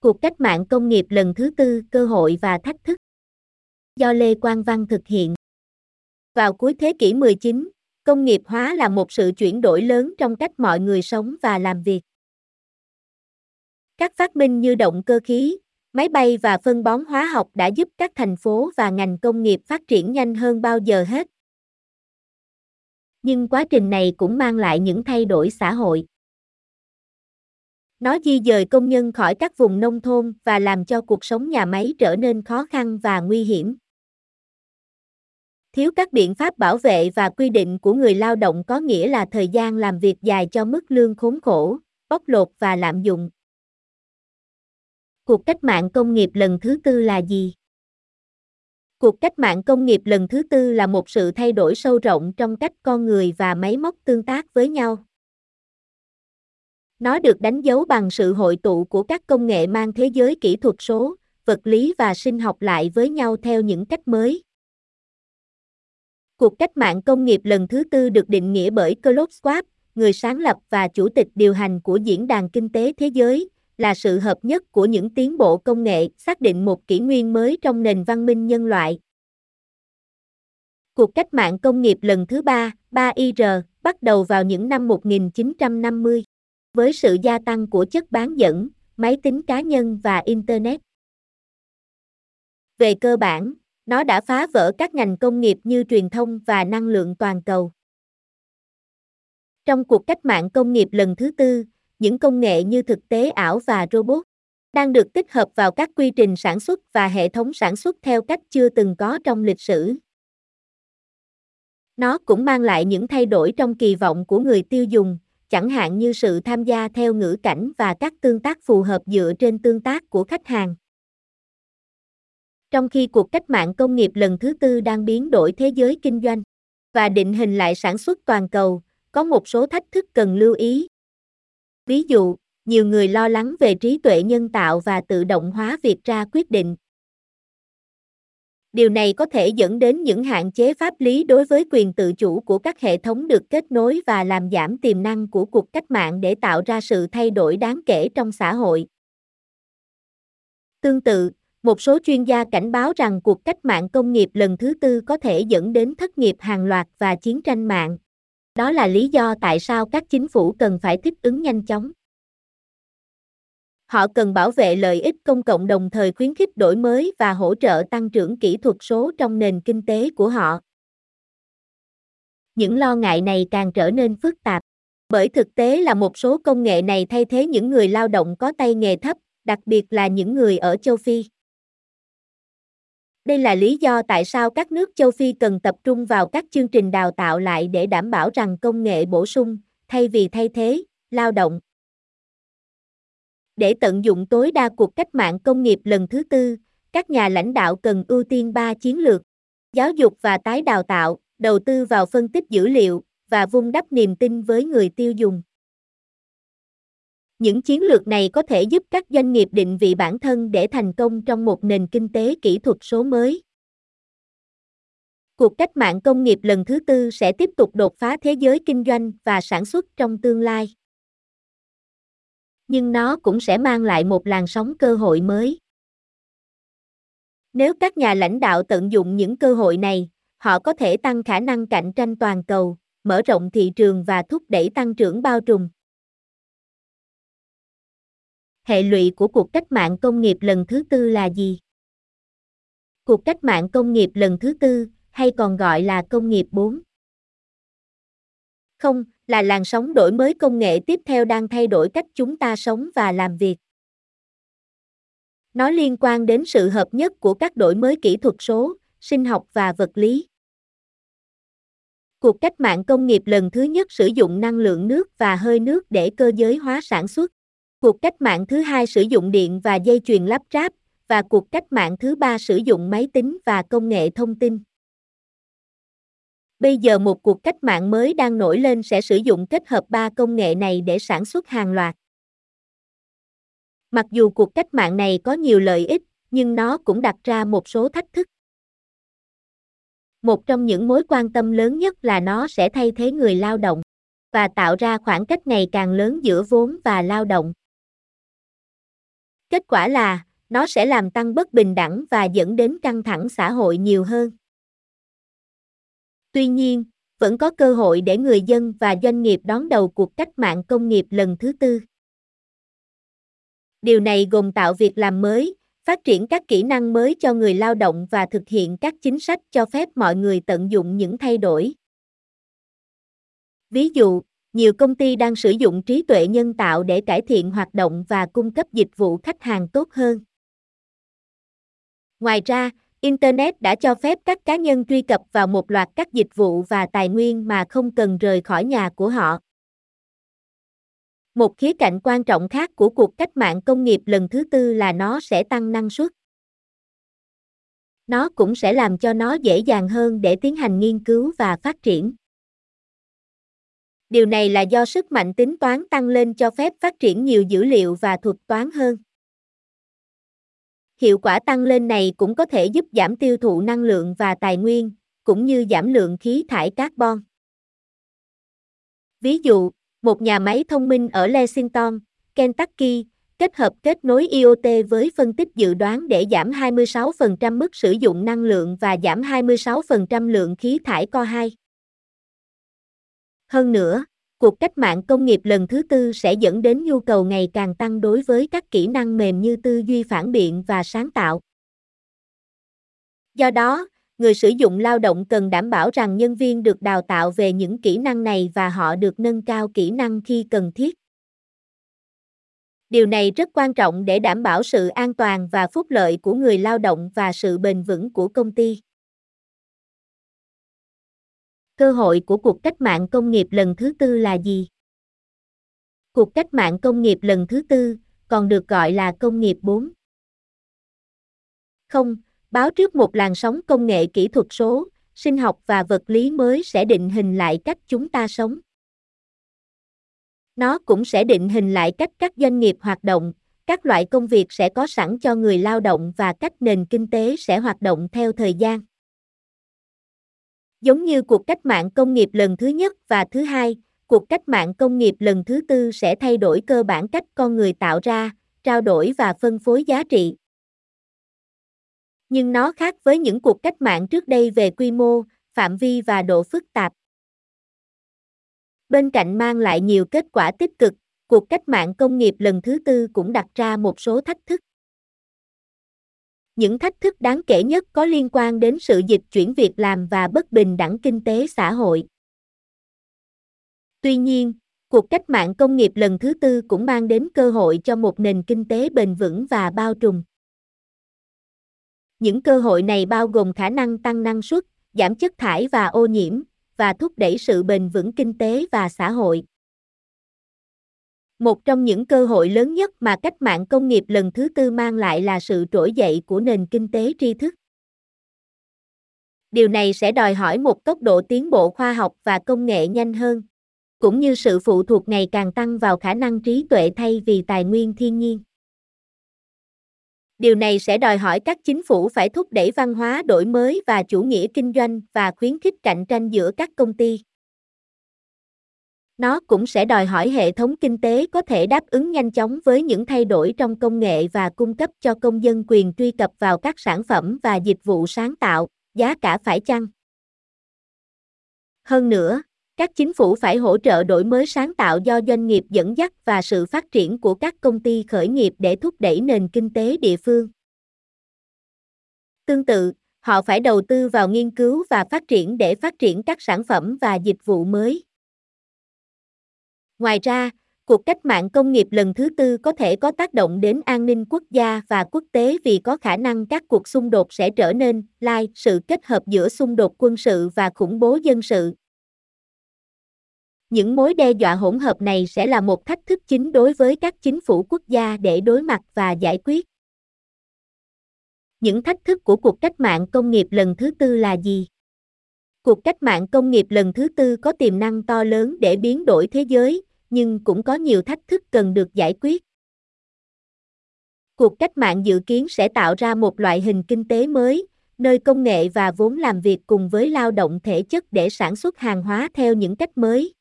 Cuộc cách mạng công nghiệp lần thứ tư, cơ hội và thách thức. Do Lê Quang Văn thực hiện. Vào cuối thế kỷ 19, công nghiệp hóa là một sự chuyển đổi lớn trong cách mọi người sống và làm việc. Các phát minh như động cơ khí, máy bay và phân bón hóa học đã giúp các thành phố và ngành công nghiệp phát triển nhanh hơn bao giờ hết. Nhưng quá trình này cũng mang lại những thay đổi xã hội. Nó di dời công nhân khỏi các vùng nông thôn và làm cho cuộc sống nhà máy trở nên khó khăn và nguy hiểm. Thiếu các biện pháp bảo vệ và quy định của người lao động có nghĩa là thời gian làm việc dài cho mức lương khốn khổ, bóc lột và lạm dụng. Cuộc cách mạng công nghiệp lần thứ tư là gì? Cuộc cách mạng công nghiệp lần thứ tư là một sự thay đổi sâu rộng trong cách con người và máy móc tương tác với nhau. Nó được đánh dấu bằng sự hội tụ của các công nghệ mang thế giới kỹ thuật số, vật lý và sinh học lại với nhau theo những cách mới. Cuộc cách mạng công nghiệp lần thứ tư được định nghĩa bởi Klaus Schwab, người sáng lập và chủ tịch điều hành của Diễn đàn Kinh tế Thế giới, là sự hợp nhất của những tiến bộ công nghệ, xác định một kỷ nguyên mới trong nền văn minh nhân loại. Cuộc cách mạng công nghiệp lần thứ ba, 3IR, bắt đầu vào những năm 1950. Với sự gia tăng của chất bán dẫn, máy tính cá nhân và Internet. Về cơ bản, nó đã phá vỡ các ngành công nghiệp như truyền thông và năng lượng toàn cầu. Trong cuộc cách mạng công nghiệp lần thứ tư, những công nghệ như thực tế ảo và robot đang được tích hợp vào các quy trình sản xuất và hệ thống sản xuất theo cách chưa từng có trong lịch sử. Nó cũng mang lại những thay đổi trong kỳ vọng của người tiêu dùng, chẳng hạn như sự tham gia theo ngữ cảnh và các tương tác phù hợp dựa trên tương tác của khách hàng. Trong khi cuộc cách mạng công nghiệp lần thứ tư đang biến đổi thế giới kinh doanh và định hình lại sản xuất toàn cầu, có một số thách thức cần lưu ý. Ví dụ, nhiều người lo lắng về trí tuệ nhân tạo và tự động hóa việc ra quyết định. Điều này có thể dẫn đến những hạn chế pháp lý đối với quyền tự chủ của các hệ thống được kết nối và làm giảm tiềm năng của cuộc cách mạng để tạo ra sự thay đổi đáng kể trong xã hội. Tương tự, một số chuyên gia cảnh báo rằng cuộc cách mạng công nghiệp lần thứ tư có thể dẫn đến thất nghiệp hàng loạt và chiến tranh mạng. Đó là lý do tại sao các chính phủ cần phải thích ứng nhanh chóng. Họ cần bảo vệ lợi ích công cộng đồng thời khuyến khích đổi mới và hỗ trợ tăng trưởng kỹ thuật số trong nền kinh tế của họ. Những lo ngại này càng trở nên phức tạp, bởi thực tế là một số công nghệ này thay thế những người lao động có tay nghề thấp, đặc biệt là những người ở châu Phi. Đây là lý do tại sao các nước châu Phi cần tập trung vào các chương trình đào tạo lại để đảm bảo rằng công nghệ bổ sung, thay vì thay thế, lao động. Để tận dụng tối đa cuộc cách mạng công nghiệp lần thứ tư, các nhà lãnh đạo cần ưu tiên 3 chiến lược: giáo dục và tái đào tạo, đầu tư vào phân tích dữ liệu, và vun đắp niềm tin với người tiêu dùng. Những chiến lược này có thể giúp các doanh nghiệp định vị bản thân để thành công trong một nền kinh tế kỹ thuật số mới. Cuộc cách mạng công nghiệp lần thứ tư sẽ tiếp tục đột phá thế giới kinh doanh và sản xuất trong tương lai. Nhưng nó cũng sẽ mang lại một làn sóng cơ hội mới. Nếu các nhà lãnh đạo tận dụng những cơ hội này, họ có thể tăng khả năng cạnh tranh toàn cầu, mở rộng thị trường và thúc đẩy tăng trưởng bao trùm. Hệ lụy của cuộc cách mạng công nghiệp lần thứ tư là gì? Cuộc cách mạng công nghiệp lần thứ tư, hay còn gọi là công nghiệp 4.0, là làn sóng đổi mới công nghệ tiếp theo đang thay đổi cách chúng ta sống và làm việc. Nó liên quan đến sự hợp nhất của các đổi mới kỹ thuật số, sinh học và vật lý. Cuộc cách mạng công nghiệp lần thứ nhất sử dụng năng lượng nước và hơi nước để cơ giới hóa sản xuất. Cuộc cách mạng thứ hai sử dụng điện và dây chuyền lắp ráp, và cuộc cách mạng thứ ba sử dụng máy tính và công nghệ thông tin. Bây giờ một cuộc cách mạng mới đang nổi lên sẽ sử dụng kết hợp 3 công nghệ này để sản xuất hàng loạt. Mặc dù cuộc cách mạng này có nhiều lợi ích, nhưng nó cũng đặt ra một số thách thức. Một trong những mối quan tâm lớn nhất là nó sẽ thay thế người lao động và tạo ra khoảng cách ngày càng lớn giữa vốn và lao động. Kết quả là, nó sẽ làm tăng bất bình đẳng và dẫn đến căng thẳng xã hội nhiều hơn. Tuy nhiên, vẫn có cơ hội để người dân và doanh nghiệp đón đầu cuộc cách mạng công nghiệp lần thứ tư. Điều này gồm tạo việc làm mới, phát triển các kỹ năng mới cho người lao động và thực hiện các chính sách cho phép mọi người tận dụng những thay đổi. Ví dụ, nhiều công ty đang sử dụng trí tuệ nhân tạo để cải thiện hoạt động và cung cấp dịch vụ khách hàng tốt hơn. Ngoài ra, Internet đã cho phép các cá nhân truy cập vào một loạt các dịch vụ và tài nguyên mà không cần rời khỏi nhà của họ. Một khía cạnh quan trọng khác của cuộc cách mạng công nghiệp lần thứ tư là nó sẽ tăng năng suất. Nó cũng sẽ làm cho nó dễ dàng hơn để tiến hành nghiên cứu và phát triển. Điều này là do sức mạnh tính toán tăng lên cho phép phát triển nhiều dữ liệu và thuật toán hơn. Hiệu quả tăng lên này cũng có thể giúp giảm tiêu thụ năng lượng và tài nguyên, cũng như giảm lượng khí thải carbon. Ví dụ, một nhà máy thông minh ở Lexington, Kentucky, kết hợp kết nối IoT với phân tích dự đoán để giảm 26% mức sử dụng năng lượng và giảm 26% lượng khí thải CO2. Hơn nữa, cuộc cách mạng công nghiệp lần thứ tư sẽ dẫn đến nhu cầu ngày càng tăng đối với các kỹ năng mềm như tư duy phản biện và sáng tạo. Do đó, người sử dụng lao động cần đảm bảo rằng nhân viên được đào tạo về những kỹ năng này và họ được nâng cao kỹ năng khi cần thiết. Điều này rất quan trọng để đảm bảo sự an toàn và phúc lợi của người lao động và sự bền vững của công ty. Cơ hội của cuộc cách mạng công nghiệp lần thứ tư là gì? Cuộc cách mạng công nghiệp lần thứ tư, còn được gọi là công nghiệp 4.0, báo trước một làn sóng công nghệ kỹ thuật số, sinh học và vật lý mới sẽ định hình lại cách chúng ta sống. Nó cũng sẽ định hình lại cách các doanh nghiệp hoạt động, các loại công việc sẽ có sẵn cho người lao động và cách nền kinh tế sẽ hoạt động theo thời gian. Giống như cuộc cách mạng công nghiệp lần thứ nhất và thứ hai, cuộc cách mạng công nghiệp lần thứ tư sẽ thay đổi cơ bản cách con người tạo ra, trao đổi và phân phối giá trị. Nhưng nó khác với những cuộc cách mạng trước đây về quy mô, phạm vi và độ phức tạp. Bên cạnh mang lại nhiều kết quả tích cực, cuộc cách mạng công nghiệp lần thứ tư cũng đặt ra một số thách thức. Những thách thức đáng kể nhất có liên quan đến sự dịch chuyển việc làm và bất bình đẳng kinh tế xã hội. Tuy nhiên, cuộc cách mạng công nghiệp lần thứ tư cũng mang đến cơ hội cho một nền kinh tế bền vững và bao trùm. Những cơ hội này bao gồm khả năng tăng năng suất, giảm chất thải và ô nhiễm, và thúc đẩy sự bền vững kinh tế và xã hội. Một trong những cơ hội lớn nhất mà cách mạng công nghiệp lần thứ tư mang lại là sự trỗi dậy của nền kinh tế tri thức. Điều này sẽ đòi hỏi một tốc độ tiến bộ khoa học và công nghệ nhanh hơn, cũng như sự phụ thuộc ngày càng tăng vào khả năng trí tuệ thay vì tài nguyên thiên nhiên. Điều này sẽ đòi hỏi các chính phủ phải thúc đẩy văn hóa đổi mới và chủ nghĩa kinh doanh và khuyến khích cạnh tranh giữa các công ty. Nó cũng sẽ đòi hỏi hệ thống kinh tế có thể đáp ứng nhanh chóng với những thay đổi trong công nghệ và cung cấp cho công dân quyền truy cập vào các sản phẩm và dịch vụ sáng tạo, giá cả phải chăng. Hơn nữa, các chính phủ phải hỗ trợ đổi mới sáng tạo do doanh nghiệp dẫn dắt và sự phát triển của các công ty khởi nghiệp để thúc đẩy nền kinh tế địa phương. Tương tự, họ phải đầu tư vào nghiên cứu và phát triển để phát triển các sản phẩm và dịch vụ mới. Ngoài ra, cuộc cách mạng công nghiệp lần thứ tư có thể có tác động đến an ninh quốc gia và quốc tế vì có khả năng các cuộc xung đột sẽ trở nên lai, sự kết hợp giữa xung đột quân sự và khủng bố dân sự. Những mối đe dọa hỗn hợp này sẽ là một thách thức chính đối với các chính phủ quốc gia để đối mặt và giải quyết. Những thách thức của cuộc cách mạng công nghiệp lần thứ tư là gì? Cuộc cách mạng công nghiệp lần thứ tư có tiềm năng to lớn để biến đổi thế giới, nhưng cũng có nhiều thách thức cần được giải quyết. Cuộc cách mạng dự kiến sẽ tạo ra một loại hình kinh tế mới, nơi công nghệ và vốn làm việc cùng với lao động thể chất để sản xuất hàng hóa theo những cách mới.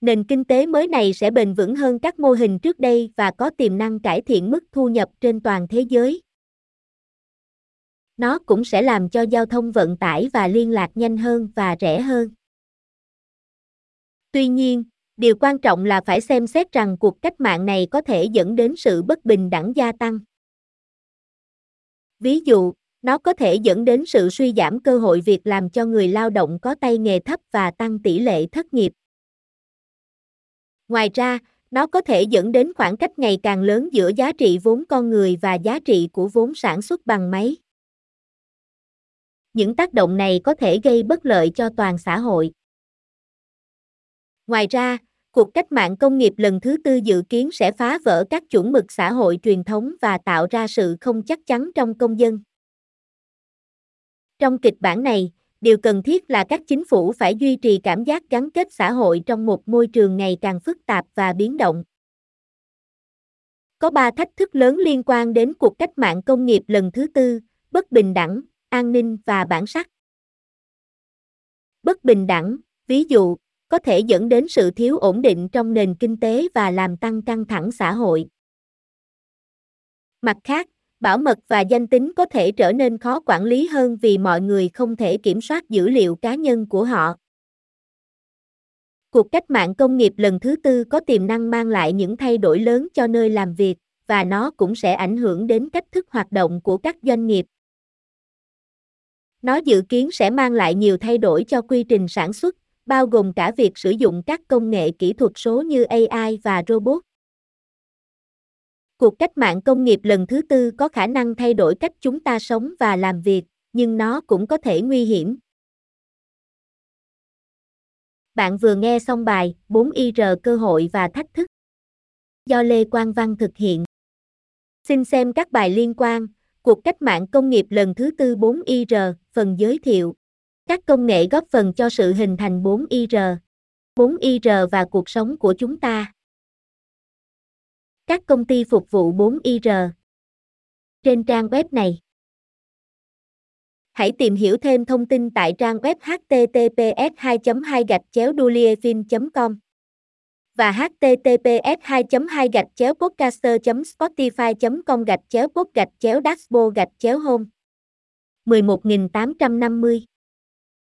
Nền kinh tế mới này sẽ bền vững hơn các mô hình trước đây và có tiềm năng cải thiện mức thu nhập trên toàn thế giới. Nó cũng sẽ làm cho giao thông vận tải và liên lạc nhanh hơn và rẻ hơn. Tuy nhiên, điều quan trọng là phải xem xét rằng cuộc cách mạng này có thể dẫn đến sự bất bình đẳng gia tăng. Ví dụ, nó có thể dẫn đến sự suy giảm cơ hội việc làm cho người lao động có tay nghề thấp và tăng tỷ lệ thất nghiệp. Ngoài ra, nó có thể dẫn đến khoảng cách ngày càng lớn giữa giá trị vốn con người và giá trị của vốn sản xuất bằng máy. Những tác động này có thể gây bất lợi cho toàn xã hội. Ngoài ra, cuộc cách mạng công nghiệp lần thứ tư dự kiến sẽ phá vỡ các chuẩn mực xã hội truyền thống và tạo ra sự không chắc chắn trong công dân. Trong kịch bản này, điều cần thiết là các chính phủ phải duy trì cảm giác gắn kết xã hội trong một môi trường ngày càng phức tạp và biến động. Có 3 thách thức lớn liên quan đến cuộc cách mạng công nghiệp lần thứ tư: bất bình đẳng, an ninh và bản sắc. Bất bình đẳng, ví dụ, có thể dẫn đến sự thiếu ổn định trong nền kinh tế và làm tăng căng thẳng xã hội. Mặt khác, bảo mật và danh tính có thể trở nên khó quản lý hơn vì mọi người không thể kiểm soát dữ liệu cá nhân của họ. Cuộc cách mạng công nghiệp lần thứ tư có tiềm năng mang lại những thay đổi lớn cho nơi làm việc, và nó cũng sẽ ảnh hưởng đến cách thức hoạt động của các doanh nghiệp. Nó dự kiến sẽ mang lại nhiều thay đổi cho quy trình sản xuất, bao gồm cả việc sử dụng các công nghệ kỹ thuật số như AI và robot. Cuộc cách mạng công nghiệp lần thứ tư có khả năng thay đổi cách chúng ta sống và làm việc, nhưng nó cũng có thể nguy hiểm. Bạn vừa nghe xong bài 4IR cơ hội và thách thức do Lê Quang Văn thực hiện. Xin xem các bài liên quan. Cuộc cách mạng công nghiệp lần thứ tư 4IR, phần giới thiệu. Các công nghệ góp phần cho sự hình thành 4IR. 4IR và cuộc sống của chúng ta. Các công ty phục vụ 4IR. Trên trang web này, hãy tìm hiểu thêm thông tin tại trang web https://duliefin.com và https://podcaster.spotify.com/dashbo/home. 11.850